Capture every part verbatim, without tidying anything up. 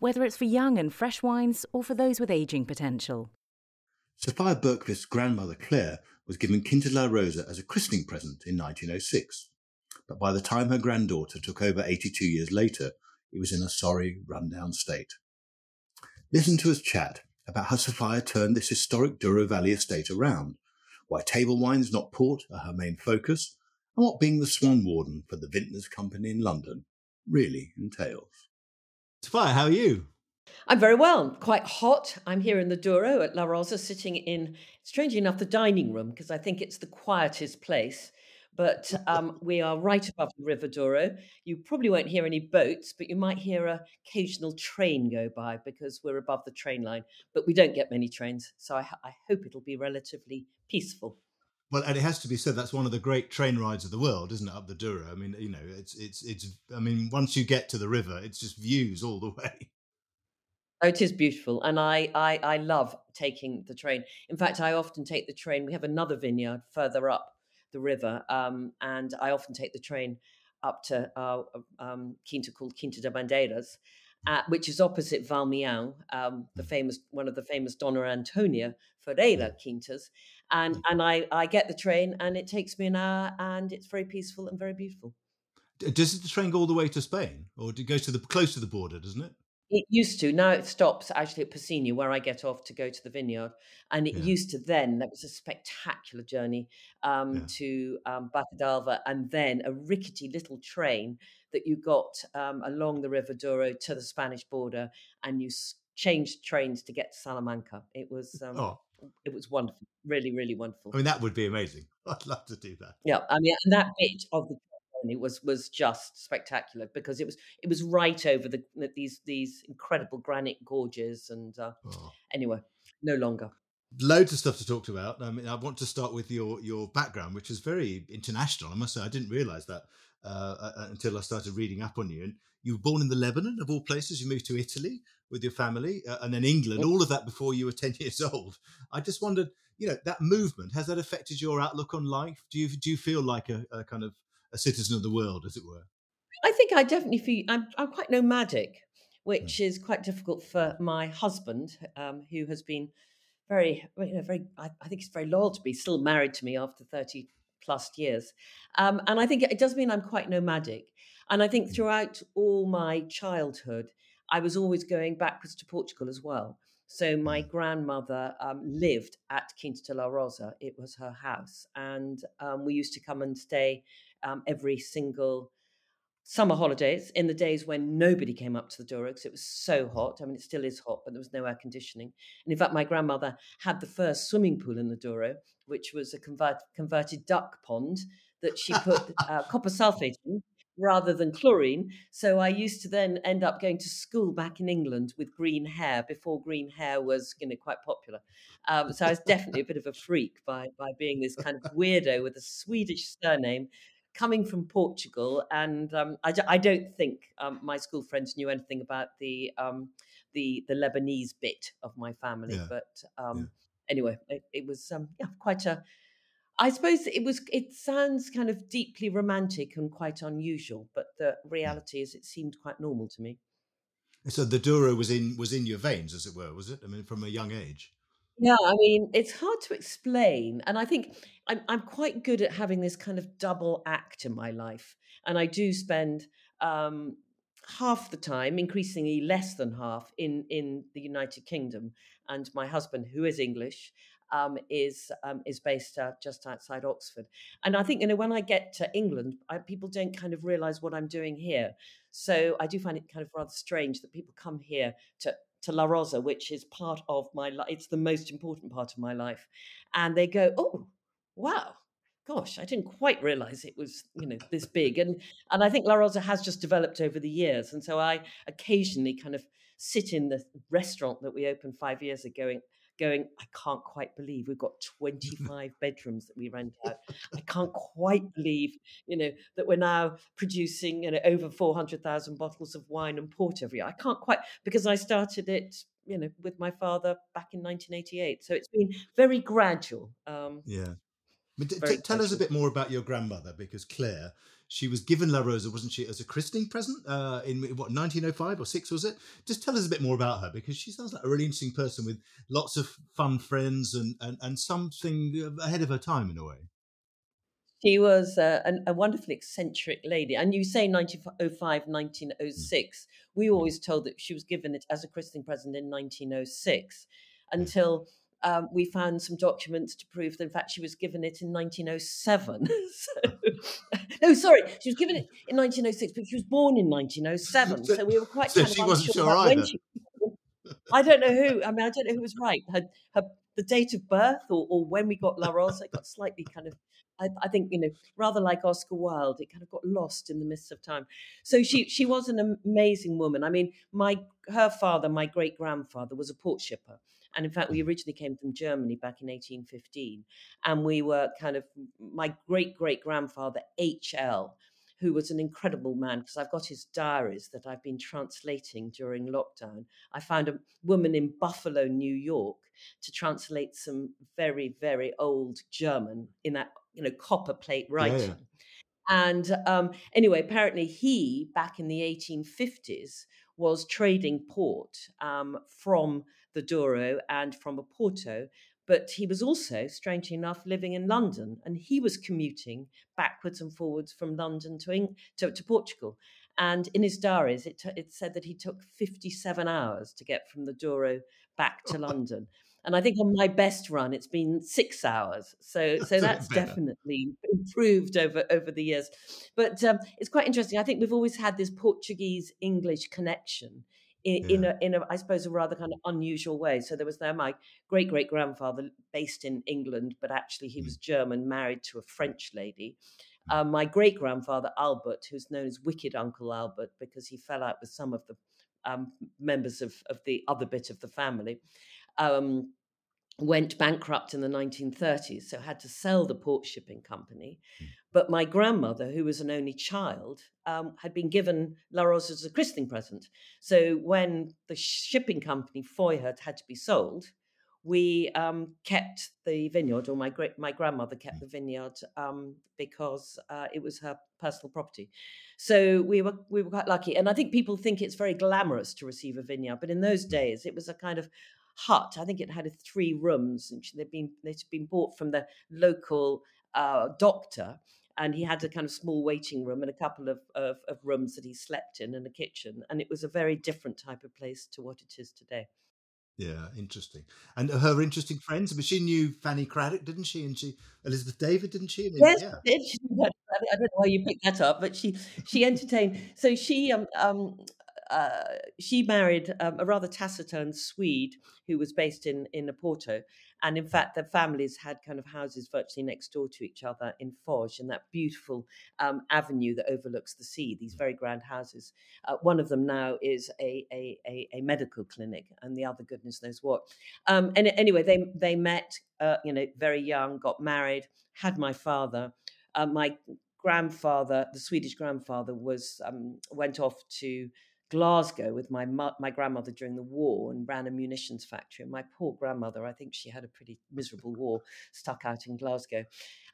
whether it's for young and fresh wines or for those with ageing potential. Sophia Bergqvist's grandmother, Claire, was given Quinta de la Rosa as a christening present in nineteen oh six. But by the time her granddaughter took over eighty-two years later, it was in a sorry, run-down state. Listen to us chat about how Sophia turned this historic Douro Valley estate around, why table wines, not port, are her main focus, and what being the Swan Warden for the Vintners Company in London really entails. Sophia, how are you? I'm very well, quite hot. I'm here in the Douro at La Rosa, sitting in, strangely enough, the dining room, because I think it's the quietest place. But um, we are right above the River Douro. You probably won't hear any boats, but you might hear an occasional train go by because we're above the train line. But we don't get many trains, so I, I hope it'll be relatively peaceful. Well, and it has to be said, that's one of the great train rides of the world, isn't it, up the Douro? I mean, you know, it's, it's, it's, I mean, once you get to the river, it's just views all the way. Oh, it is beautiful. And I, I, I love taking the train. In fact, I often take the train. We have another vineyard further up the river. Um, and I often take the train up to uh, um, Quinta called Quinta de Bandeiras, uh, which is opposite Valmian, um, the famous, one of the famous Dona Antónia Ferreira Quintas. And and I, I get the train and it takes me an hour and it's very peaceful and very beautiful. Does the train go all the way to Spain, or it goes to the close to the border, doesn't it? It used to. Now it stops actually at Piscini, where I get off to go to the vineyard. And it yeah. used to then, that was a spectacular journey um, yeah. to um, Barca d'Alva, and then a rickety little train that you got um, along the River Douro to the Spanish border, and you changed trains to get to Salamanca. It was... Um, oh. It was wonderful, really, really wonderful. I mean, that would be amazing. I'd love to do that. Yeah, I mean, and that bit of the journey was was just spectacular, because it was it was right over the these these incredible granite gorges, and uh, oh. anyway, no longer. Loads of stuff to talk about. I mean, I want to start with your your background, which is very international. I must say, I didn't realise that uh, until I started reading up on you. And you were born in the Lebanon, of all places. You moved to Italy with your family, uh, and then England, all of that before you were ten years old. I just wondered, you know, that movement, has that affected your outlook on life? Do you do you feel like a, a kind of a citizen of the world, as it were? I think I definitely feel, I'm, I'm quite nomadic, which yeah. is quite difficult for my husband, um, who has been very, you know, very, I, I think he's very loyal to me, still married to me after thirty plus years. Um, and I think it does mean I'm quite nomadic. And I think throughout all my childhood, I was always going backwards to Portugal as well. So my grandmother um, lived at Quinta de la Rosa. It was her house. And um, we used to come and stay um, every single summer holidays in the days when nobody came up to the Douro because it was so hot. I mean, it still is hot, but there was no air conditioning. And in fact, my grandmother had the first swimming pool in the Douro, which was a convert- converted duck pond that she put uh, copper sulfate in, rather than chlorine. So I used to then end up going to school back in England with green hair before green hair was, you know, quite popular. Um, so I was definitely a bit of a freak by by being this kind of weirdo with a Swedish surname coming from Portugal. And um, I, I don't think um, my school friends knew anything about the um, the, the Lebanese bit of my family. Yeah. But um, yeah. anyway, it, it was um, yeah, quite a... I suppose it was. It sounds kind of deeply romantic and quite unusual, but the reality is, it seemed quite normal to me. So the Douro was in was in your veins, as it were, was it? I mean, from a young age. Yeah, I mean, it's hard to explain, and I think I'm I'm quite good at having this kind of double act in my life, and I do spend um, half the time, increasingly less than half, in in the United Kingdom, and my husband, who is English. Um, is um, is based uh, just outside Oxford. And I think, you know, when I get to England, I, people don't kind of realise what I'm doing here. So I do find it kind of rather strange that people come here to, to La Rosa, which is part of my life. It's the most important part of my life. And they go, oh, wow, gosh, I didn't quite realise it was, you know, this big. And, and I think La Rosa has just developed over the years. And so I occasionally kind of sit in the restaurant that we opened five years ago going, going I can't quite believe we've got twenty-five bedrooms that we rent out. I can't quite believe, you know, that we're now producing, you know, over four hundred thousand bottles of wine and port every year. I can't quite, because I started it, you know, with my father back in nineteen eighty-eight. So it's been very gradual. Um, yeah. But d- very t- tell us a bit more about your grandmother, because Claire, she was given La Rosa, wasn't she, as a christening present uh, in, what, nineteen oh five or six, was it? Just tell us a bit more about her, because she sounds like a really interesting person with lots of fun friends and, and, and something ahead of her time, in a way. She was uh, an, a wonderfully eccentric lady. And you say nineteen oh five, nineteen oh six. Mm. We were always told that she was given it as a christening present in nineteen oh six until... Um, we found some documents to prove that, in fact, she was given it in nineteen oh seven. so, no, sorry, she was given it in nineteen oh six, but she was born in nineteen oh seven. So we were quite so kind she of wasn't sure about when she. I don't know who. I mean, I don't know who was right. Her, her, the date of birth, or, or when we got La Rosa, it got slightly kind of. I, I think, you know, rather like Oscar Wilde, it kind of got lost in the mists of time. So she she was an amazing woman. I mean, my her father, my great grandfather, was a port shipper. And in fact, we originally came from Germany back in eighteen fifteen. And we were kind of, my great-great-grandfather, H L, who was an incredible man, because I've got his diaries that I've been translating during lockdown. I found a woman in Buffalo, New York, to translate some very, very old German in that, you know, copper plate writing. Yeah. And um, anyway, apparently he, back in the eighteen fifties, was trading port um, from the Douro and from a Porto, but he was also, strangely enough, living in London, and he was commuting backwards and forwards from London to Eng- to, to Portugal. And in his diaries, it, t- it said that he took fifty-seven hours to get from the Douro back to London. And I think on my best run, it's been six hours. So so that's definitely improved over, over the years. But um, it's quite interesting. I think we've always had this Portuguese-English connection in, yeah. in, a, in a, I suppose, a rather kind of unusual way. So there was there my great-great-grandfather based in England, but actually he was German, married to a French lady. Uh, my great-grandfather, Albert, who's known as Wicked Uncle Albert, because he fell out with some of the um, members of, of the other bit of the family, um, went bankrupt in the nineteen thirties, so had to sell the port shipping company. But my grandmother, who was an only child, um, had been given La Rosa as a christening present. So when the shipping company, Foyherd, had to be sold, we um, kept the vineyard, or my great my grandmother kept the vineyard um, because uh, it was her personal property. So we were we were quite lucky. And I think people think it's very glamorous to receive a vineyard, but in those days, it was a kind of hut. I think it had three rooms, and they'd been they'd been bought from the local uh, doctor, and he had a kind of small waiting room and a couple of, of of rooms that he slept in and a kitchen, and it was a very different type of place to what it is today. Yeah, interesting. And her interesting friends, but she knew Fanny Craddock, didn't she? And she Elizabeth David, didn't she? I mean, yes, yeah. she did. She, I don't know why you picked that up, but she she entertained. So she um um. Uh, she married um, a rather taciturn Swede who was based in, in Porto. And in fact, their families had kind of houses virtually next door to each other in Foz, in that beautiful um, avenue that overlooks the sea, these very grand houses. Uh, one of them now is a, a, a, a medical clinic, and the other goodness knows what. Um, and anyway, they, they met, uh, you know, very young, got married, had my father, uh, my grandfather, the Swedish grandfather was um, went off to Glasgow with my mu- my grandmother during the war and ran a munitions factory. And my poor grandmother, I think she had a pretty miserable war, stuck out in Glasgow.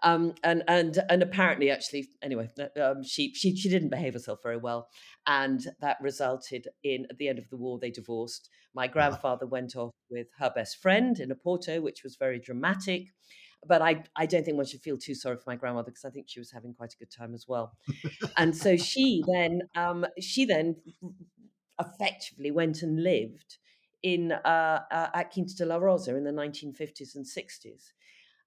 Um, and and and apparently, actually, anyway, um, she she she didn't behave herself very well, and that resulted in at the end of the war they divorced. My grandfather went off with her best friend in Porto, which was very dramatic. But I, I don't think one should feel too sorry for my grandmother, because I think she was having quite a good time as well. And so she then um, she then effectively went and lived in uh, uh, at Quinta de la Rosa in the nineteen fifties and sixties.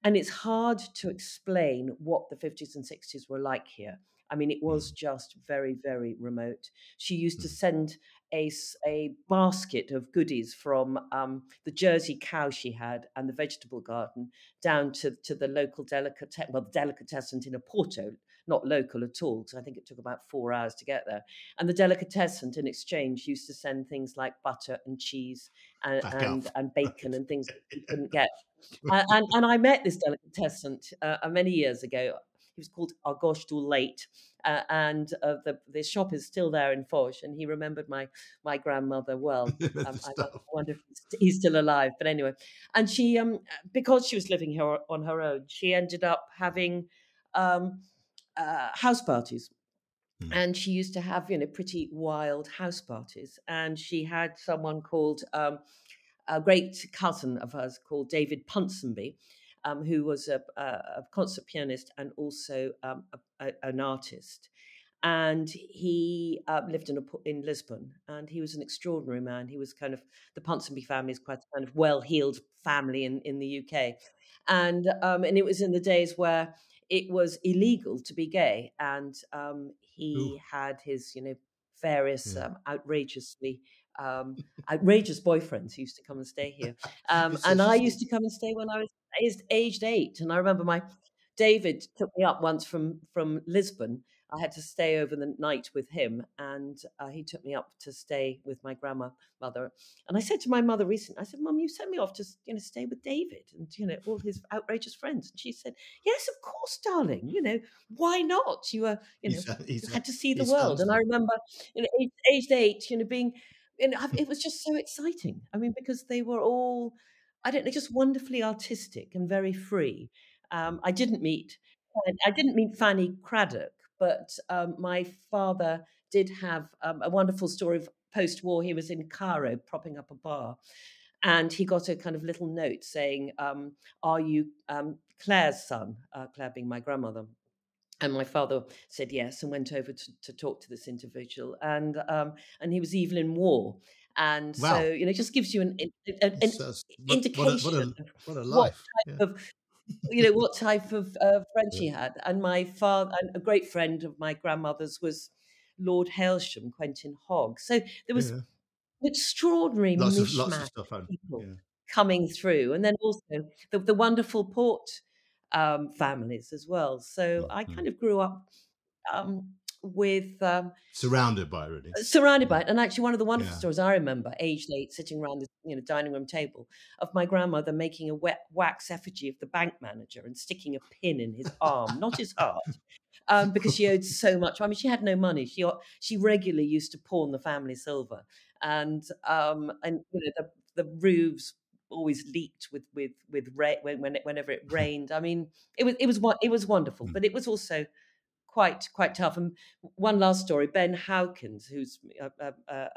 And it's hard to explain what the fifties and sixties were like here. I mean, it was just very, very remote. She used to send a, a basket of goodies from um, the Jersey cow she had and the vegetable garden down to, to the local delicatessen, well, the delicatessen in a Porto, not local at all, because I think it took about four hours to get there. And the delicatessen in exchange used to send things like butter and cheese and and, and bacon and things that you couldn't get. and, and, and I met this delicatessen uh, many years ago. He was called Argosh Late, uh, and uh, the, the shop is still there in Foz, and he remembered my my grandmother well. Um, I wonder if he's still alive, but anyway. And she, um, because she was living here on her own, she ended up having um, uh, house parties. Mm. And she used to have, you know, pretty wild house parties. And she had someone called, um, a great cousin of hers called David Punsonby, Um, who was a, a, a concert pianist and also um, a, a, an artist. And he uh, lived in, a, in Lisbon, and he was an extraordinary man. He was kind of, the Punsonby family is quite a kind of well-heeled family in, in the U K. And um, and it was in the days where it was illegal to be gay. And um, he Ooh. had his, you know, various yeah. um, outrageously um, outrageous boyfriends who used to come and stay here. Um, and I used to come and stay when I was aged eight, and I remember my David took me up once from from Lisbon. I had to stay over the night with him, and uh, he took me up to stay with my grandmother. And I said to my mother recently, I said, "Mum, you sent me off to, you know, stay with David and, you know, all his outrageous friends." And she said, "Yes, of course, darling. You know, why not? You were, you know, he's, he's, you had to see the world." And I remember, you know, aged, aged eight, you know, being, you know, it was just so exciting. I mean, because they were all, I don't know, just wonderfully artistic and very free. Um, I didn't meet, I didn't meet Fanny Craddock, but um, my father did have um, a wonderful story of post-war. He was in Cairo propping up a bar, and he got a kind of little note saying, um, "Are you um, Claire's son?" Uh, Claire being my grandmother. And my father said yes, and went over to, to talk to this individual, and um, and he was even in war. And wow. so, you know, it just gives you an, an, an what, indication what a, what a, what a life. What type yeah. of, you know, what type of uh, friend yeah. he had. And my father, and a great friend of my grandmother's was Lord Hailsham, Quentin Hogg. So there was yeah. an extraordinary lots mishmash of, lots of, of people yeah. coming through. And then also the, the wonderful Port um, families as well. So mm-hmm. I kind of grew up... Um, with um surrounded by really surrounded by it. And actually one of the wonderful yeah. stories I remember, aged eight, sitting around the, you know, dining room table, of my grandmother making a wet wax effigy of the bank manager and sticking a pin in his arm, not his heart, um because she owed so much. I mean, she had no money. She she regularly used to pawn the family silver, and um and you know, the, the roofs always leaked with with with rain when, whenever it rained. I mean, it was it was it was wonderful, but it was also Quite, quite tough. And one last story, Ben Hawkins, who's uh, uh, uh,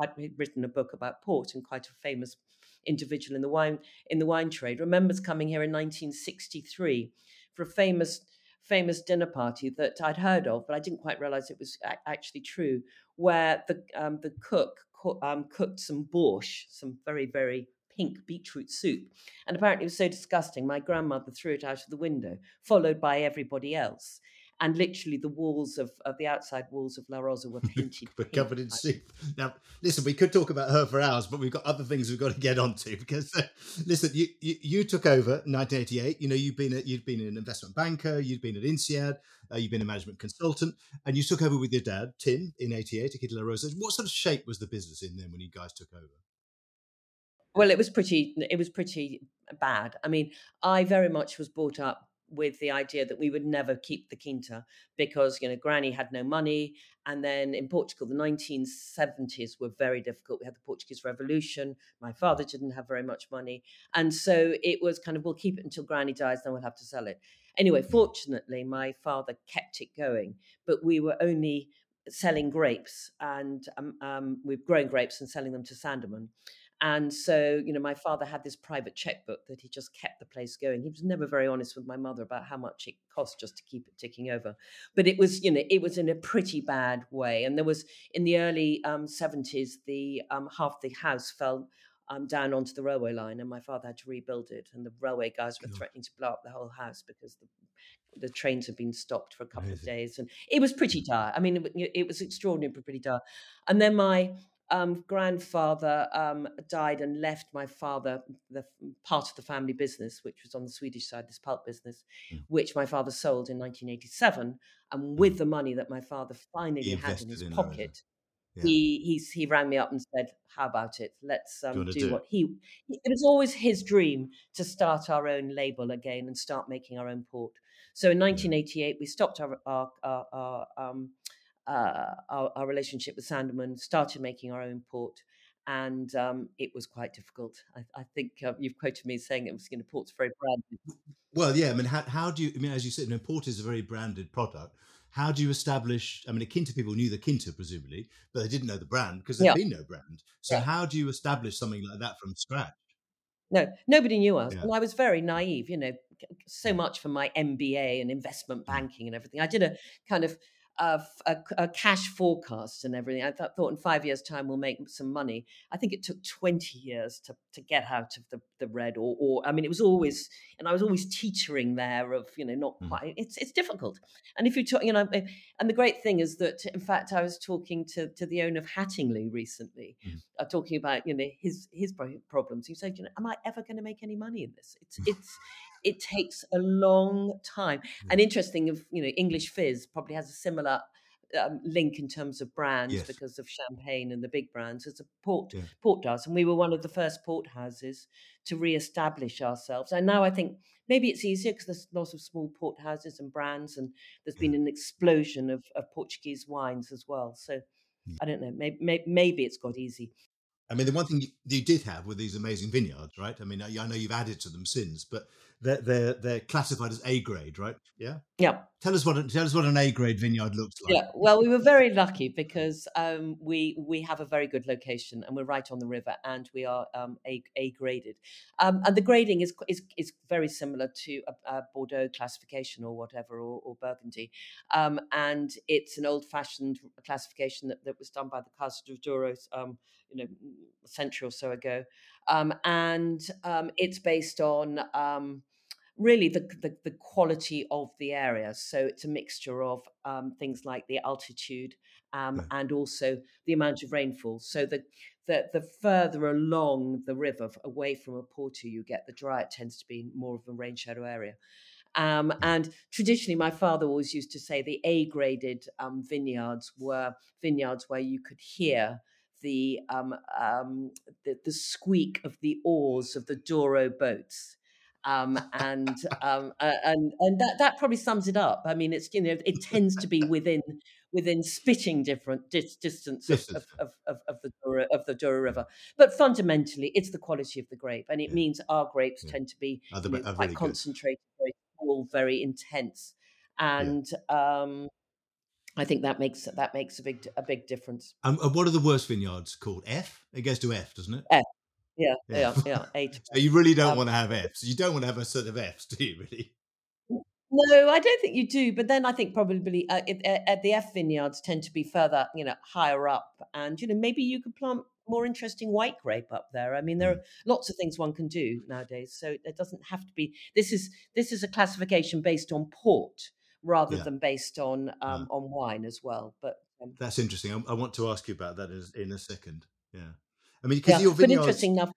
uh, written a book about Port and quite a famous individual in the wine in the wine trade, remembers coming here in nineteen sixty-three for a famous famous dinner party that I'd heard of, but I didn't quite realise it was a- actually true, where the um, the cook co- um, cooked some borscht, some very very pink beetroot soup, and apparently it was so disgusting my grandmother threw it out of the window, followed by everybody else. And literally, the walls of, of the outside walls of La Rosa were painted, were covered in soup. Now, listen, we could talk about her for hours, but we've got other things we've got to get onto. Because uh, listen, you, you you took over in nineteen eighty-eight. You know, you've been a, you'd been an investment banker, you'd been at INSEAD, uh, you've been a management consultant, and you took over with your dad Tim in eighty-eight, Quinta de la Rosa. What sort of shape was the business in then when you guys took over? Well, it was pretty. It was pretty bad. I mean, I very much was brought up with the idea that we would never keep the Quinta because, you know, Granny had no money. And then in Portugal, the nineteen seventies were very difficult. We had the Portuguese Revolution. My father didn't have very much money. And so it was kind of, we'll keep it until Granny dies, then we'll have to sell it. Anyway, fortunately, my father kept it going, but we were only selling grapes and um, um, we were growing grapes and selling them to Sandeman. And so, you know, my father had this private checkbook that he just kept the place going. He was never very honest with my mother about how much it cost just to keep it ticking over. But it was, you know, it was in a pretty bad way. And there was, in the early um, seventies, the um, half the house fell um, down onto the railway line, and my father had to rebuild it. And the railway guys were yeah. threatening to blow up the whole house because the the trains had been stopped for a couple Amazing. of days. And it was pretty dire. I mean, it, it was extraordinary, pretty dire. And then my um, grandfather um, died and left my father the part of the family business, which was on the Swedish side, this pulp business, mm. which my father sold in nineteen eighty-seven. And with mm. the money that my father finally he had in his in pocket, yeah. he he's, he rang me up and said, how about it? Let's um, do, do what he, he... It was always his dream to start our own label again and start making our own port. So in nineteen eighty-eight, we stopped our our our, our, um, uh, our, our relationship with Sandeman, started making our own port, and um, it was quite difficult. I, I think uh, you've quoted me saying it was, you know, port's very branded. Well, yeah, I mean, how, how do you, I mean, as you said, you know, port is a very branded product. How do you establish, I mean, the Quinta people knew the Quinta, presumably, but they didn't know the brand because there'd yeah. been no brand. So yeah. how do you establish something like that from scratch? No, nobody knew us. Yeah. And I was very naive, you know, so much for my M B A and investment banking and everything. I did a kind of uh, a, a cash forecast and everything. I th- thought in five years' time we'll make some money. I think it took twenty years to, to get out of the, the red or, or, I mean, it was always, and I was always teetering there of, you know, not quite, it's it's difficult. And if you talk, you know, and the great thing is that, in fact, I was talking to, to the owner of Hattingley recently, mm. uh, talking about, you know, his, his problems. He said, you know, am I ever going to make any money in this? It's, it's, it takes a long time. And interesting, if, you know, English Fizz probably has a similar um, link in terms of brands yes. because of champagne and the big brands as a port yeah. port does. And we were one of the first port houses to re-establish ourselves. And now I think maybe it's easier because there's lots of small port houses and brands, and there's been an explosion of, of Portuguese wines as well. So mm. I don't know, maybe, maybe it's got easy. I mean, the one thing you, you did have were these amazing vineyards, right? I mean, I, I know you've added to them since, but they're they're, they're classified as A grade, right? Yeah. Yeah. Tell us what tell us what an A grade vineyard looks like. Yeah. Well, we were very lucky because um, we we have a very good location, and we're right on the river, and we are um, A A graded, um, and the grading is is is very similar to a, a Bordeaux classification or whatever, or, or Burgundy, um, and it's an old fashioned classification that, that was done by the Casa de Douro, um, you know, a century or so ago, um, and um, it's based on um, really the, the the quality of the area. So it's a mixture of um, things like the altitude um, right. and also the amount of rainfall. So the, the the further along the river, away from a porto, you get, the drier it tends to be more of a rain shadow area. Um, and traditionally, my father always used to say the A-graded um, vineyards were vineyards where you could hear The, um, um, the the squeak of the oars of the Douro boats, um, and um, uh, and and that, that probably sums it up. I mean, it's, you know, it tends to be within within spitting different dis- distance of, of, of, of, of the Douro, of the Douro River, but fundamentally, it's the quality of the grape, and it yeah. means our grapes yeah. tend to be Other, you know, quite really concentrated, very cool, very intense, and. Yeah. Um, I think that makes that makes a big a big difference. Um, and what are the worst vineyards called? F? It goes to F, doesn't it? F. Yeah, yeah, yeah. yeah so you really don't um, want to have Fs. You don't want to have a set of Fs, do you? Really? No, I don't think you do. But then I think probably uh, it, uh, the F vineyards tend to be further, you know, higher up, and you know maybe you could plant more interesting white grape up there. I mean, there are lots of things one can do nowadays. So it doesn't have to be. This is this is a classification based on port, rather yeah. than based on um, yeah. on wine as well. But um, that's interesting. I, I want to ask you about that as, in a second. Yeah, I mean, because yeah, your vineyards. But interesting enough.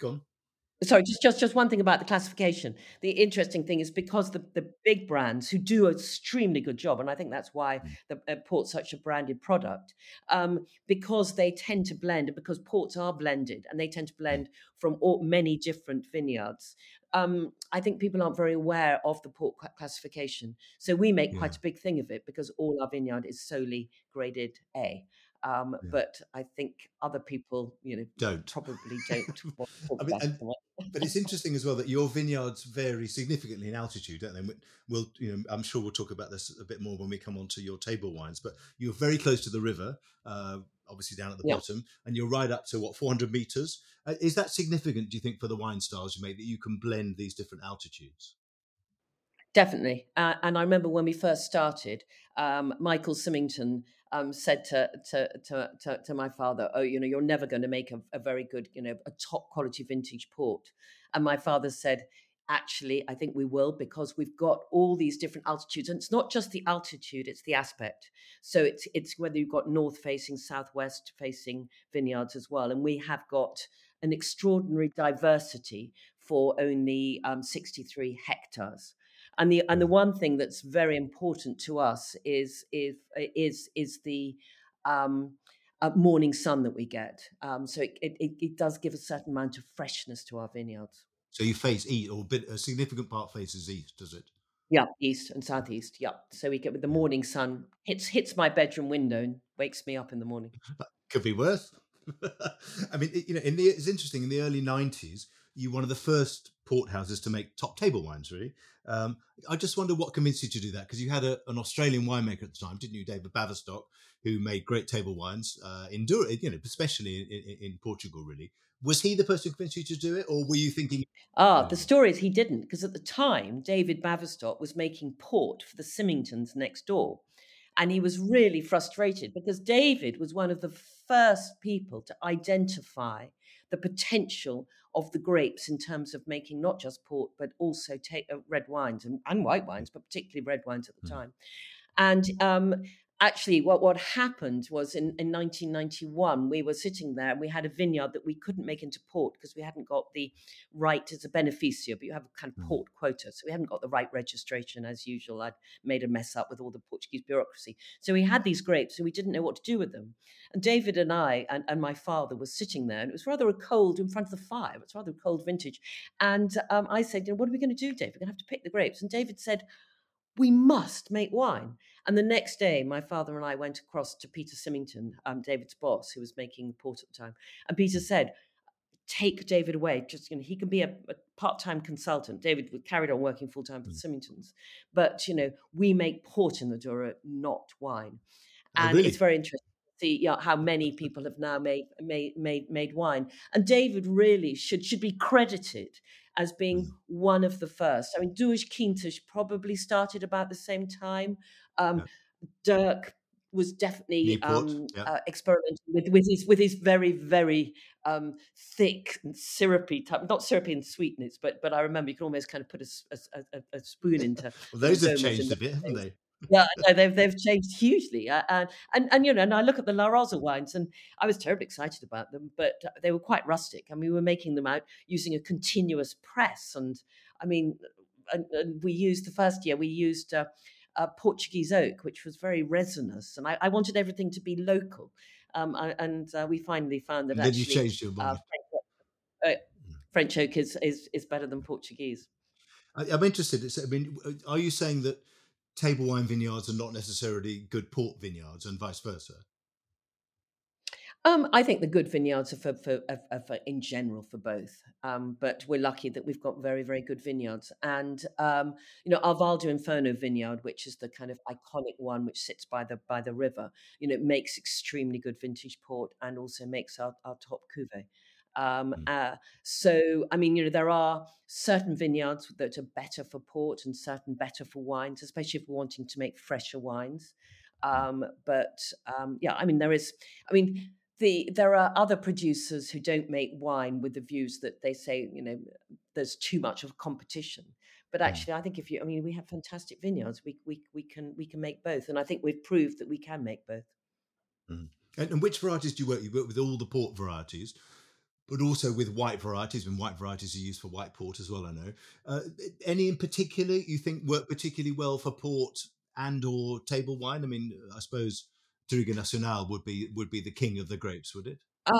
Go on. Sorry, just, just just one thing about the classification. The interesting thing is because the, the big brands who do an extremely good job, and I think that's why the uh, port's such a branded product, um, because they tend to blend, and because ports are blended, and they tend to blend from all, many different vineyards. Um, I think people aren't very aware of the port classification. So we make yeah. quite a big thing of it because all our vineyard is solely graded A. Um, yeah. But I think other people, you know, don't. probably don't. Want to talk I mean, about and, it. But it's interesting as well that your vineyards vary significantly in altitude, don't they? We'll, you know, I'm sure we'll talk about this a bit more when we come on to your table wines. But you're very close to the river, uh, obviously down at the yeah. bottom, and you're right up to what four hundred meters. Uh, is that significant? Do you think, for the wine styles you make, that you can blend these different altitudes? Definitely. Uh, and I remember when we first started, um, Michael Symington um, said to, to to to to my father, "Oh, you know, you're never going to make a, a very good, you know, a top quality vintage port." And my father said, actually, I think we will, because we've got all these different altitudes. And it's not just the altitude, it's the aspect. So it's it's whether you've got north-facing, southwest-facing vineyards as well. And we have got an extraordinary diversity for only um, sixty-three hectares. And the and the one thing that's very important to us is is is is the um, uh, morning sun that we get. Um, so it, it it does give a certain amount of freshness to our vineyards. So you face east, or a, bit, a significant part faces east, does it? Yeah, east and southeast. Yeah. So we get with the morning sun hits hits my bedroom window and wakes me up in the morning. That could be worse. I mean, you know, in the, it's interesting. In the early nineties, you were one of the first porthouses to make top table wines, really. Um, I just wonder what convinced you to do that, because you had a, an Australian winemaker at the time, didn't you, David Baverstock, who made great table wines uh, in Douro, you know, especially in, in, in Portugal, really. Was he the person who convinced you to do it, or were you thinking? Ah, the story is he didn't, because at the time, David Baverstock was making port for the Symingtons next door. And he was really frustrated because David was one of the first people to identify the potential of the grapes in terms of making not just port, but also ta- red wines and, and white wines, but particularly red wines at the time. And um, actually what, what happened was in, in nineteen ninety-one, we were sitting there and we had a vineyard that we couldn't make into port because we hadn't got the right as a beneficia, but you have a kind of port quota. So we hadn't got the right registration as usual. I'd made a mess up with all the Portuguese bureaucracy. So we had these grapes and we didn't know what to do with them. And David and I and, and my father were sitting there, and it was rather a cold in front of the fire. It's rather a cold vintage. And um, I said, you know, what are we going to do, David? We're going to have to pick the grapes. And David said, we must make wine. And the next day, my father and I went across to Peter Symington, um, David's boss, who was making the port at the time. And Peter said, take David away. Just, you know, he can be a, a part-time consultant. David carried on working full-time for the Symingtons. But, you know, we make port in the Douro, not wine. And oh, really? It's very interesting. The, you know, how many people have now made made made, made wine, and David really should should be credited as being mm. one of the first. I mean, Duas Quintas probably started about the same time. Um, yeah. Dirk was definitely um, yeah. uh, experimenting with, with his with his very very um, thick and syrupy type, not syrupy in sweetness, but but I remember you can almost kind of put a, a, a spoon into. Well, those have changed a bit, haven't they? Yeah, no, they've they've changed hugely, uh, and and and you know, and I look at the La Rosa wines, and I was terribly excited about them, but they were quite rustic, and we were making them out using a continuous press, and I mean, and, and we used the first year we used uh, uh, Portuguese oak, which was very resinous, and I, I wanted everything to be local, um, I, and uh, we finally found that. And then actually, you changed your mind. Uh, French, uh, French oak is, is is better than Portuguese. I, I'm interested. It's, I mean, are you saying that table wine vineyards are not necessarily good port vineyards and vice versa? Um, I think the good vineyards are for, for, are for in general for both. Um, but we're lucky that we've got very, very good vineyards. And, um, you know, our Val do Inferno vineyard, which is the kind of iconic one which sits by the by the river, you know, makes extremely good vintage port and also makes our, our top cuvée. Um, uh, so, I mean, you know, there are certain vineyards that are better for port and certain better for wines, especially if we're wanting to make fresher wines. Um, but, um, yeah, I mean, there is, I mean, the, there are other producers who don't make wine with the views that they say, you know, there's too much of competition. But actually, I think if you, I mean, we have fantastic vineyards, we, we, we can, we can make both. And I think we've proved that we can make both. Mm. And, and which varieties do you work? You work with all the port varieties, but also with white varieties, and white varieties are used for white port as well, I know. Uh, any in particular you think work particularly well for port and or table wine? I mean, I suppose Touriga Nacional would be would be the king of the grapes, would it? Uh,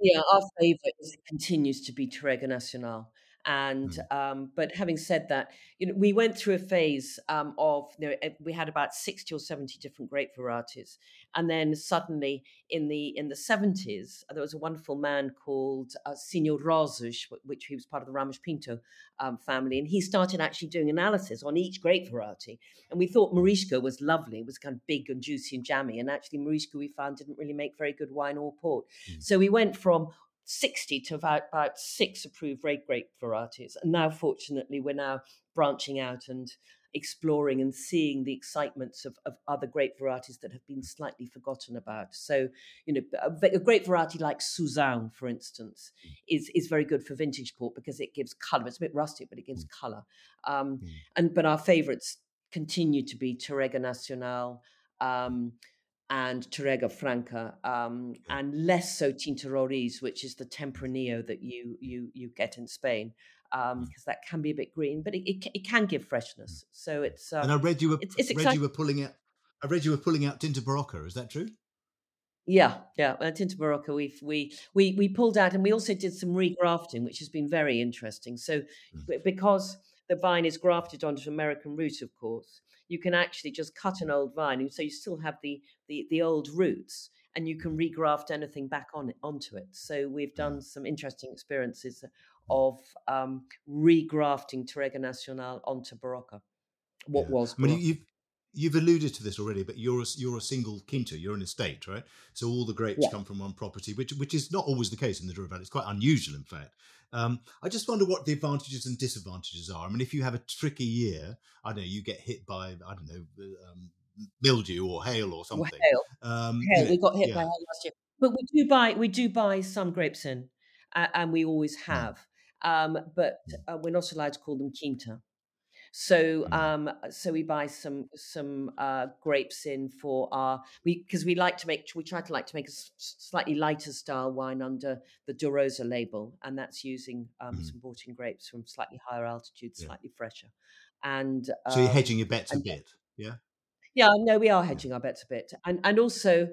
yeah, our favourite continues to be Touriga Nacional. And um, but having said that, you know, we went through a phase um, of you know, we had about sixty or seventy different grape varieties, and then suddenly in the in the seventies there was a wonderful man called uh, Senhor Rosas, which he was part of the Ramos Pinto um, family, and he started actually doing analysis on each grape variety. And we thought Mourisca was lovely; it was kind of big and juicy and jammy. And actually, Mourisca we found didn't really make very good wine or port. Mm. So we went from sixty to about, about six approved red grape varieties. And now, fortunately, we're now branching out and exploring and seeing the excitements of, of other grape varieties that have been slightly forgotten about. So, you know, a, a grape variety like Suzanne, for instance, is is very good for vintage port because it gives colour. It's a bit rustic, but it gives colour. Um, and but our favourites continue to be Touriga Nacional, um, and Touriga Franca, um, and less so Tintorores, which is the Tempranillo that you you you get in Spain, because um, that can be a bit green, but it, it, it can give freshness. So it's um, and I read you were it's, it's read you were pulling out. I read you were pulling out Tinta Barocca. Is that true? Yeah, yeah. At Tinta Barocca, we we we we pulled out, and we also did some regrafting, which has been very interesting. So mm. because the vine is grafted onto American root, of course, you can actually just cut an old vine, and so you still have the, the, the old roots, and you can regraft anything back on it, onto it. So we've done some interesting experiences of um, regrafting Touriga Nacional onto Barocca. What yeah. was Barocca. I mean, you've you've alluded to this already, but you're a, you're a single quinta, you're an estate, right? So all the grapes yeah. come from one property, which which is not always the case in the Douro Valley. It's quite unusual, in fact. Um, I just wonder what the advantages and disadvantages are. I mean, if you have a tricky year, I don't know, you get hit by, I don't know, um, mildew or hail or something. Or hail. Um, hail. Yeah, we got hit yeah. by hail last year. But we do buy, we do buy some grapes in, uh, and we always have. Yeah. Um, but uh, we're not allowed to call them quinta. So, um, so we buy some some uh, grapes in for our we because we like to make we try to like to make a s- slightly lighter style wine under the Dorosa label, and that's using um, mm. some bought-in grapes from slightly higher altitude, yeah. slightly fresher. And um, so you're hedging your bets a bit, yeah? Yeah, no, we are hedging yeah. our bets a bit, and and also.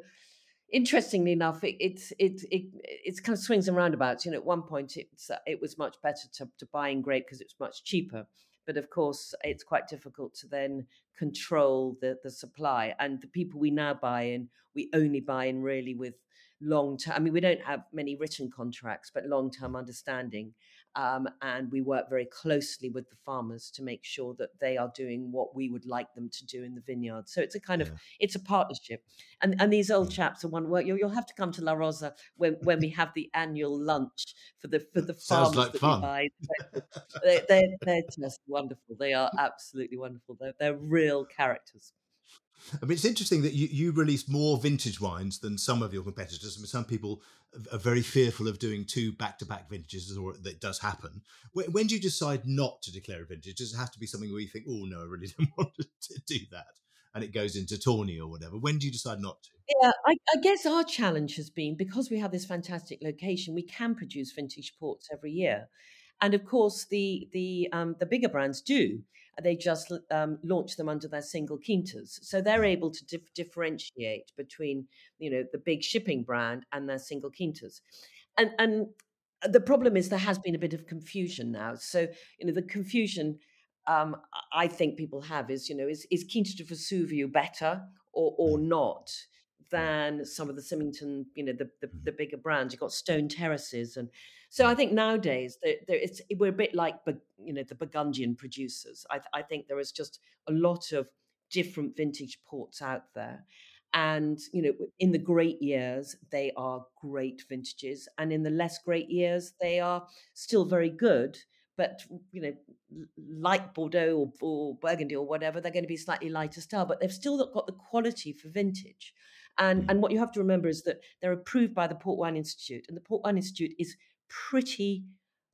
Interestingly enough, it, it it it it's kind of swings and roundabouts. You know, at one point it's uh, it was much better to, to buy in grape because it's much cheaper, but of course it's quite difficult to then control the, the supply. And the people we now buy in, we only buy in really with long term. I mean, we don't have many written contracts, but long term understanding, um, and we work very closely with the farmers to make sure that they are doing what we would like them to do in the vineyard. So it's a kind yeah. of it's a partnership, and and these old chaps are one. Well, you'll, you'll have to come to La Rosa when, when we have the annual lunch for the for the farmers like that fun. We buy. They're, they're they're just wonderful. They are absolutely wonderful. They're they're real characters. I mean, it's interesting that you, you release more vintage wines than some of your competitors. I mean, some people are very fearful of doing two back-to-back vintages, or that does happen. When, when do you decide not to declare a vintage? Does it have to be something where you think, oh, no, I really don't want to do that, and it goes into Tawny or whatever? When do you decide not to? Yeah, I, I guess our challenge has been, because we have this fantastic location, we can produce vintage ports every year. And, of course, the the um, the bigger brands do. They just um, launch them under their single quintas. So they're able to dif- differentiate between, you know, the big shipping brand and their single quintas. And and the problem is there has been a bit of confusion now. So, you know, the confusion um, I think people have is, you know, is, is Quinta de Vesuvio better or or not than some of the Symington, you know, the, the, the bigger brands? You've got stone terraces. And so I think nowadays there, there it's, we're a bit like, you know, the Burgundian producers. I, I think there is just a lot of different vintage ports out there. And, you know, in the great years, they are great vintages. And in the less great years, they are still very good. But, you know, like Bordeaux or, or Burgundy or whatever, they're going to be slightly lighter style, but they've still got the quality for vintage. And, and what you have to remember is that they're approved by the Port Wine Institute, and the Port Wine Institute is pretty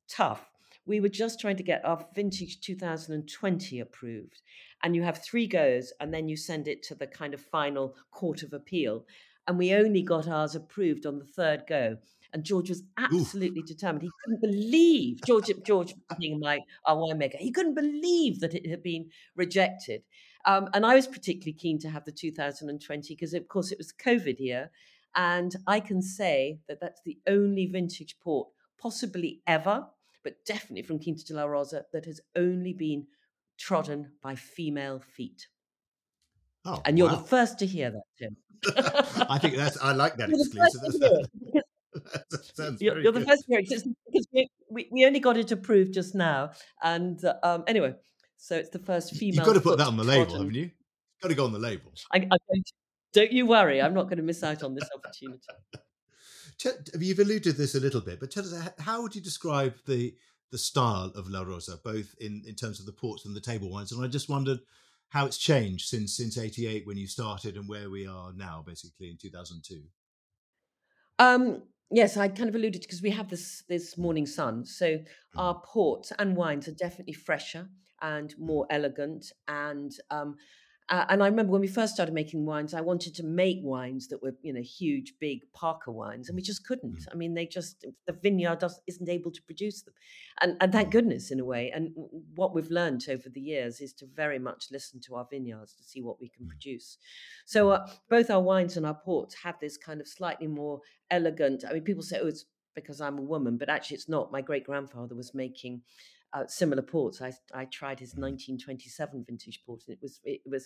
tough. We were just trying to get our vintage two thousand twenty approved, and you have three goes, and then you send it to the kind of final court of appeal. And we only got ours approved on the third go. And George was absolutely Ooh. determined. He couldn't believe, George, George being my, our winemaker, he couldn't believe that it had been rejected. Um, and I was particularly keen to have the two thousand twenty because, of course, it was COVID year. And I can say that that's the only vintage port, possibly ever, but definitely from Quinta de la Rosa, that has only been trodden by female feet. Oh, and you're wow. the first to hear that, Tim. I think that's, I like that exclusive. You're, you're the first year, because we, we, we only got it approved just now, and uh, um, anyway, so it's the first female. You've got to put that on the label, haven't you? You've got to go on the label. I, I don't, don't you worry, I'm not going to miss out on this opportunity. You've alluded to this a little bit, but tell us, how would you describe the the style of La Rosa, both in, in terms of the ports and the table wines. And I just wondered how it's changed since since eighty-eight when you started and where we are now, basically in two thousand two. Um, yes, I kind of alluded to, because we have this, this morning sun. So our ports and wines are definitely fresher and more elegant. And um, uh, and I remember when we first started making wines, I wanted to make wines that were, you know, huge, big Parker wines, and we just couldn't. Mm. I mean, they just, the vineyard doesn't, isn't able to produce them. And, and thank goodness, in a way. And what we've learned over the years is to very much listen to our vineyards to see what we can mm. produce. So uh, both our wines and our ports have this kind of slightly more elegant, I mean, people say, oh, it's because I'm a woman, but actually it's not. My great-grandfather was making Uh, similar ports. I I tried his nineteen twenty-seven vintage port, and it was it was.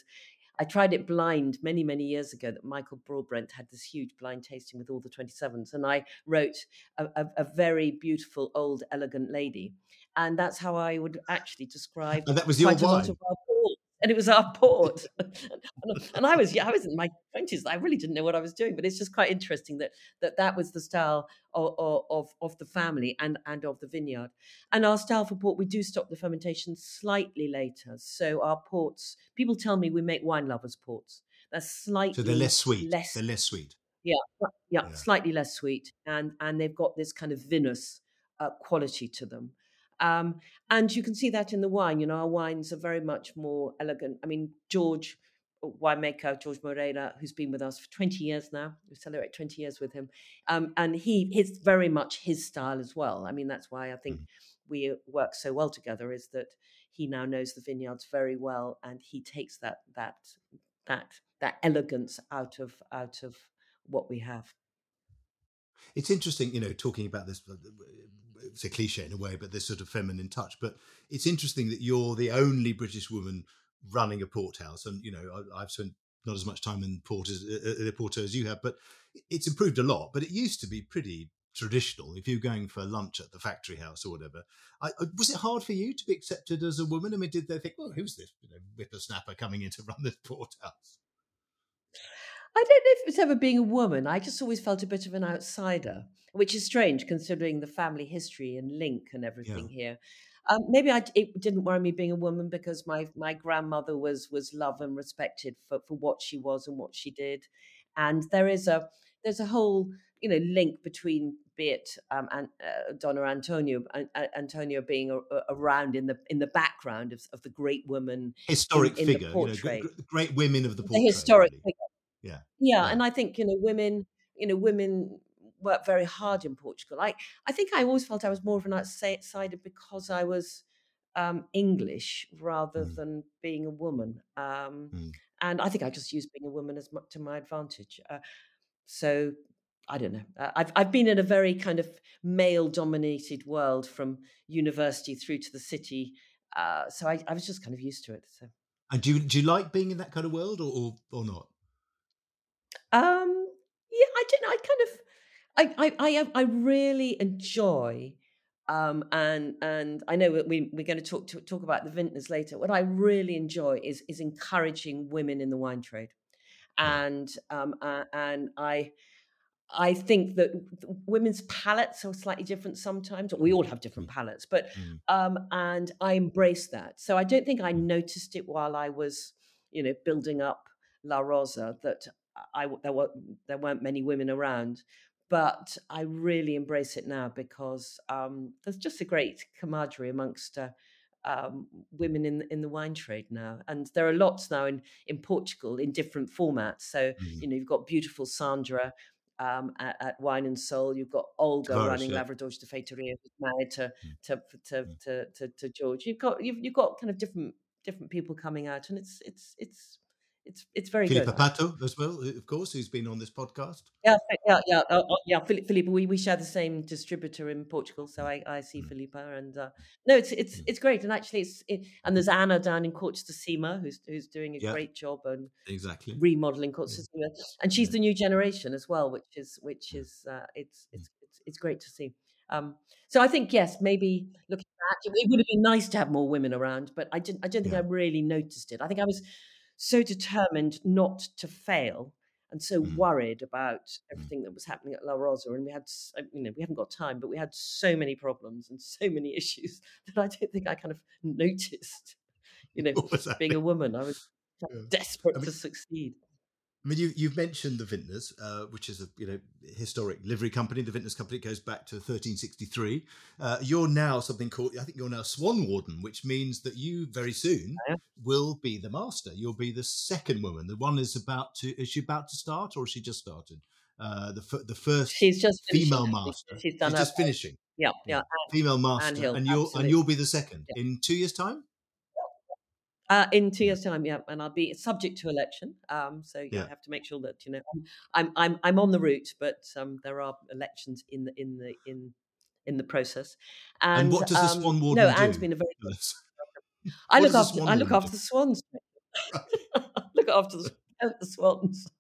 I tried it blind many many years ago. That Michael Broadbent had this huge blind tasting with all the twenty-sevens, and I wrote a, a, a very beautiful old elegant lady, and that's how I would actually describe. And that was your wine. A lot of our port, and it was our port. and, and I was yeah, I was in my twenties. I really didn't know what I was doing, but it's just quite interesting that that, that was the style Of, of of the family and, and of the vineyard. And our style for port, we do stop the fermentation slightly later. So our ports, people tell me we make wine lovers' ports. They're slightly so they're less sweet. Less, they're less sweet. Yeah, yeah, yeah, slightly less sweet, and and they've got this kind of vinous uh, quality to them. Um, and you can see that in the wine. You know, our wines are very much more elegant. I mean, George. winemaker George Moreira, who's been with us for twenty years now. We celebrate twenty years with him, um, and he is very much his style as well. I mean, that's why I think mm. we work so well together, is that he now knows the vineyards very well, and he takes that that that that elegance out of out of what we have. It's interesting, you know, talking about this. It's a cliche in a way, but this sort of feminine touch. But it's interesting that you're the only British woman running a porthouse, and you know, I, I've spent not as much time in port as uh, the porto as you have, but it's improved a lot. But it used to be pretty traditional. If you're going for lunch at the factory house or whatever, I, was it hard for you to be accepted as a woman? I mean, did they think, well, who's this, you know, whippersnapper coming in to run this porthouse? I don't know if it was ever being a woman. I just always felt a bit of an outsider, which is strange considering the family history and link and everything yeah. here. Um, maybe I, it didn't worry me being a woman because my, my grandmother was was loved and respected for, for what she was and what she did. And there is a there's a whole, you know, link between, be it um, and, uh, Dona Antónia uh, Antónia being a, a, around in the in the background of, of the great woman. Historic in, in figure. The portrait. You know, great women of the portrait. The historic really. figure. Yeah. yeah. Yeah. And I think, you know, women, you know, women... worked very hard in Portugal. I, I think I always felt I was more of an outsider because I was um, English rather mm. than being a woman. Um, mm. And I think I just used being a woman as much to my advantage. Uh, so I don't know. Uh, I've I've been in a very kind of male-dominated world from university through to the city. Uh, so I, I was just kind of used to it. So. And do you, do you like being in that kind of world or or, or not? Um, yeah, I don't know. I kind of... I I I really enjoy, um, and and I know we we're going to talk to, talk about the vintners later. What I really enjoy is is encouraging women in the wine trade, and um uh, and I I think that women's palates are slightly different sometimes. We all have different palates, but um and I embrace that. So I don't think I noticed it while I was, you know, building up La Rosa that I there were there weren't many women around. But I really embrace it now because um, there's just a great camaraderie amongst uh, um, women in in the wine trade now, and there are lots now in, in Portugal in different formats. So mm-hmm. you know, you've got beautiful Sandra um, at, at Wine and Soul. You've got Olga oh, running yeah. Lavradores de Feitoria, who's married to to to, yeah. to to to George. You've got you've you've got kind of different different people coming out, and it's it's it's. It's it's very Filipe good. Filipe Pato as well, of course, who's been on this podcast. Yeah, yeah, yeah, uh, yeah. Filipe, we, we share the same distributor in Portugal, so I, I see mm. Filipe, and uh, no, it's it's mm. it's great. And actually, it's it, and there's Anna down in Cortes de Cima who's who's doing a yeah. great job and exactly remodeling Cortes de Cima, yeah. and she's yeah. the new generation as well, which is which is uh, it's it's it's it's great to see. Um, so I think yes, maybe looking back, it would have been nice to have more women around, but I didn't. I don't think yeah. I really noticed it. I think I was so determined not to fail and so mm. worried about everything mm. that was happening at La Rosa. And we had, you know, we haven't got time, but we had so many problems and so many issues that I don't think I kind of noticed, you know, being a woman. I was yeah. desperate I mean, to succeed. I mean, you, you've mentioned the Vintners, uh, which is a you know historic livery company. The Vintners Company goes back to thirteen sixty-three. Uh, you're now something called, I think you're now Swan Warden, which means that you very soon yeah. will be the master. You'll be the second woman. The one is about to, is she about to start or has she just started? Uh, the f- the first she's just female master. She's, done she's just part. finishing. Yeah, yeah. yeah. And, female master. And, and, you'll, and you'll be the second yeah. in two years' time? Uh, in two years' time, yeah, and I'll be subject to election. Um, so you yeah. have to make sure that you know I'm I'm I'm on the route, but um, there are elections in the in the in in the process. And, and what does um, the Swan Warden no, do? No, Anne's been a very. I look after I look after the swans. Look after the swans.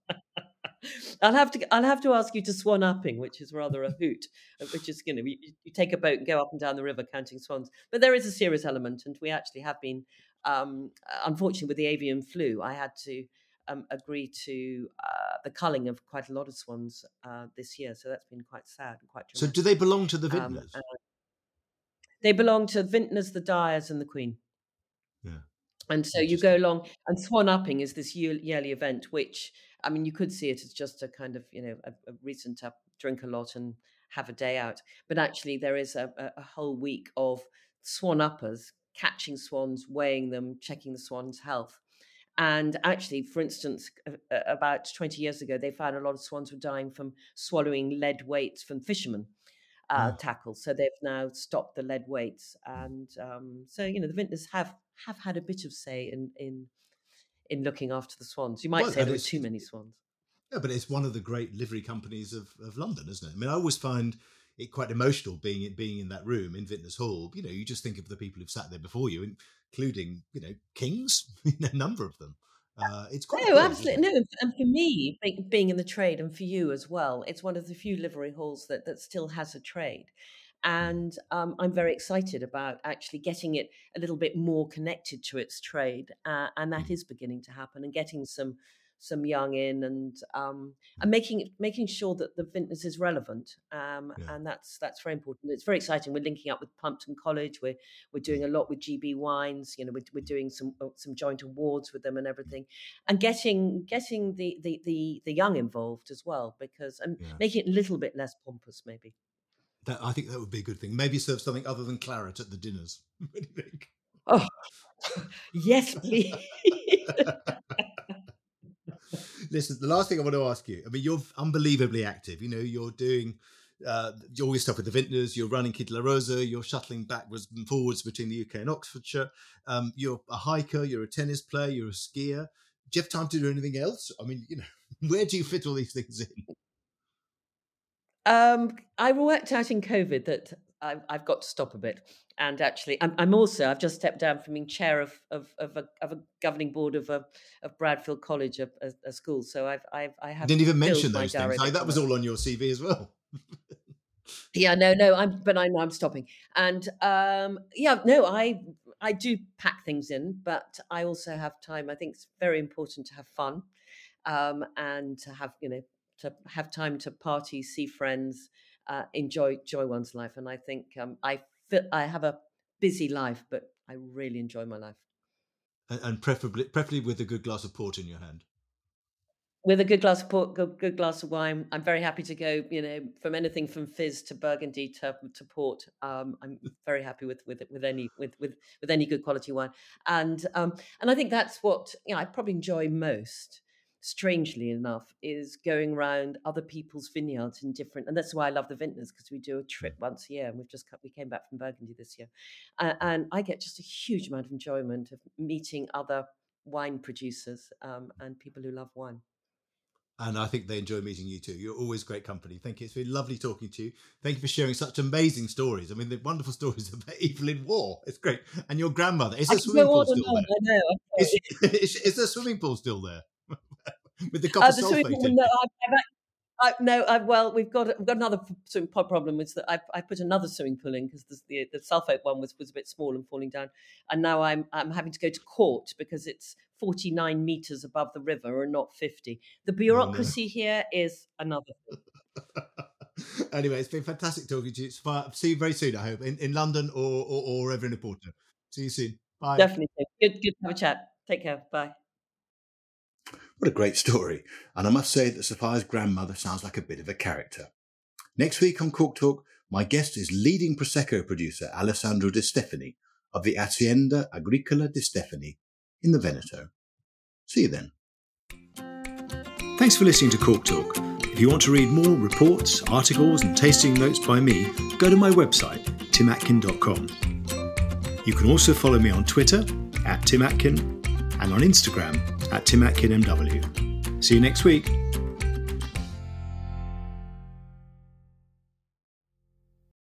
I'll have to I'll have to ask you to swan upping, which is rather a hoot, which is you know you, you take a boat and go up and down the river counting swans. But there is a serious element, and we actually have been. Um, unfortunately, with the avian flu, I had to um, agree to uh, the culling of quite a lot of swans uh, this year. So that's been quite sad and quite dramatic. So do they belong to the Vintners? Um, uh, they belong to Vintners, the Dyers and the Queen. Yeah. And so you go along, and Swan Upping is this year, yearly event, which, I mean, you could see it as just a kind of, you know, a, a recent up, drink a lot and have a day out. But actually there is a, a, a whole week of Swan Uppers catching swans, weighing them, checking the swans' health. And actually, for instance, about twenty years ago, they found a lot of swans were dying from swallowing lead weights from fishermen uh, yeah. tackle. So they've now stopped the lead weights. And um, so, you know, the Vintners have, have had a bit of say in in, in looking after the swans. You might well, say there were too many swans. Yeah, but it's one of the great livery companies of, of London, isn't it? I mean, I always find it quite emotional being being in that room in Vintners Hall. You know, you just think of the people who've sat there before you, including you know kings, a number of them. Uh, it's quite no, cool, absolutely no. And for me, being in the trade, and for you as well, it's one of the few livery halls that that still has a trade. And um, I'm very excited about actually getting it a little bit more connected to its trade, uh, and that is beginning to happen. And getting some. some young in and um, and making making sure that the Vintners is relevant um, yeah. and that's that's very important. It's very exciting. We're linking up with Plumpton College. We're we're doing a lot with G B Wines. You know, we're we're doing some some joint awards with them and everything, and getting getting the the the, the young involved as well because and yeah. making it a little bit less pompous maybe. That, I think that would be a good thing. Maybe serve something other than claret at the dinners. What do you think? Oh, yes, please. Listen, the last thing I want to ask you, I mean, you're unbelievably active. You know, you're doing uh, all your stuff with the Vintners, you're running Quinta de la Rosa, you're shuttling backwards and forwards between the U K and Oxfordshire. Um, you're a hiker, you're a tennis player, you're a skier. Do you have time to do anything else? I mean, you know, where do you fit all these things in? Um, I worked out in COVID that I've, I've got to stop a bit. And actually, I'm, I'm also, I've just stepped down from being chair of of, of, a, of a governing board of a, of Bradfield College, a, a school. So I've, I've, I have. You didn't even mention those things. Like, that was all on your C V as well. yeah, no, no, I'm, but I know I'm stopping. And um, yeah, no, I, I do pack things in, but I also have time. I think it's very important to have fun um, and to have, you know, to have time to party, see friends, uh, enjoy, enjoy one's life. And I think um, I I have a busy life, but I really enjoy my life. And, and preferably, preferably with a good glass of port in your hand. With a good glass of port, good, good glass of wine. I'm very happy to go, you know, from anything from fizz to Burgundy to, to port. Um, I'm very happy with with with any with with, with any good quality wine. And um, and I think that's what you know I probably enjoy most. Strangely enough, is going round other people's vineyards in different, and that's why I love the Vintners because we do a trip once a year, and we've just come, we came back from Burgundy this year, uh, and I get just a huge amount of enjoyment of meeting other wine producers um, and people who love wine. And I think they enjoy meeting you too. You're always great company. Thank you. It's been lovely talking to you. Thank you for sharing such amazing stories. I mean, the wonderful stories about evil in war. It's great. And your grandmother. Is the swimming pool still there? I know. Is, is, is the swimming pool still there? With the copper uh, the sulfate. No, I've, I've, I, no, I, well, we've got we've got another swimming pod problem. Is that I, I put another swimming pool in because the, the the Salford one was, was a bit small and falling down, and now I'm I'm having to go to Port because it's forty-nine meters above the river and not fifty. The bureaucracy oh, no. here is another thing. Anyway, it's been fantastic talking to you. It's far, see you very soon, I hope, in, in London or or, or over in Porto. See you soon. Bye. Definitely. Good, good to have a chat. Take care. Bye. What a great story, and I must say that Sophia's grandmother sounds like a bit of a character. Next week on Cork Talk, my guest is leading Prosecco producer Alessandro De Stefani of the Azienda Agricola De Stefani in the Veneto. See you then. Thanks for listening to Cork Talk. If you want to read more reports, articles and tasting notes by me, go to my website, tim atkin dot com. You can also follow me on Twitter, at timatkin, and on Instagram, at Tim Atkin M W. See you next week.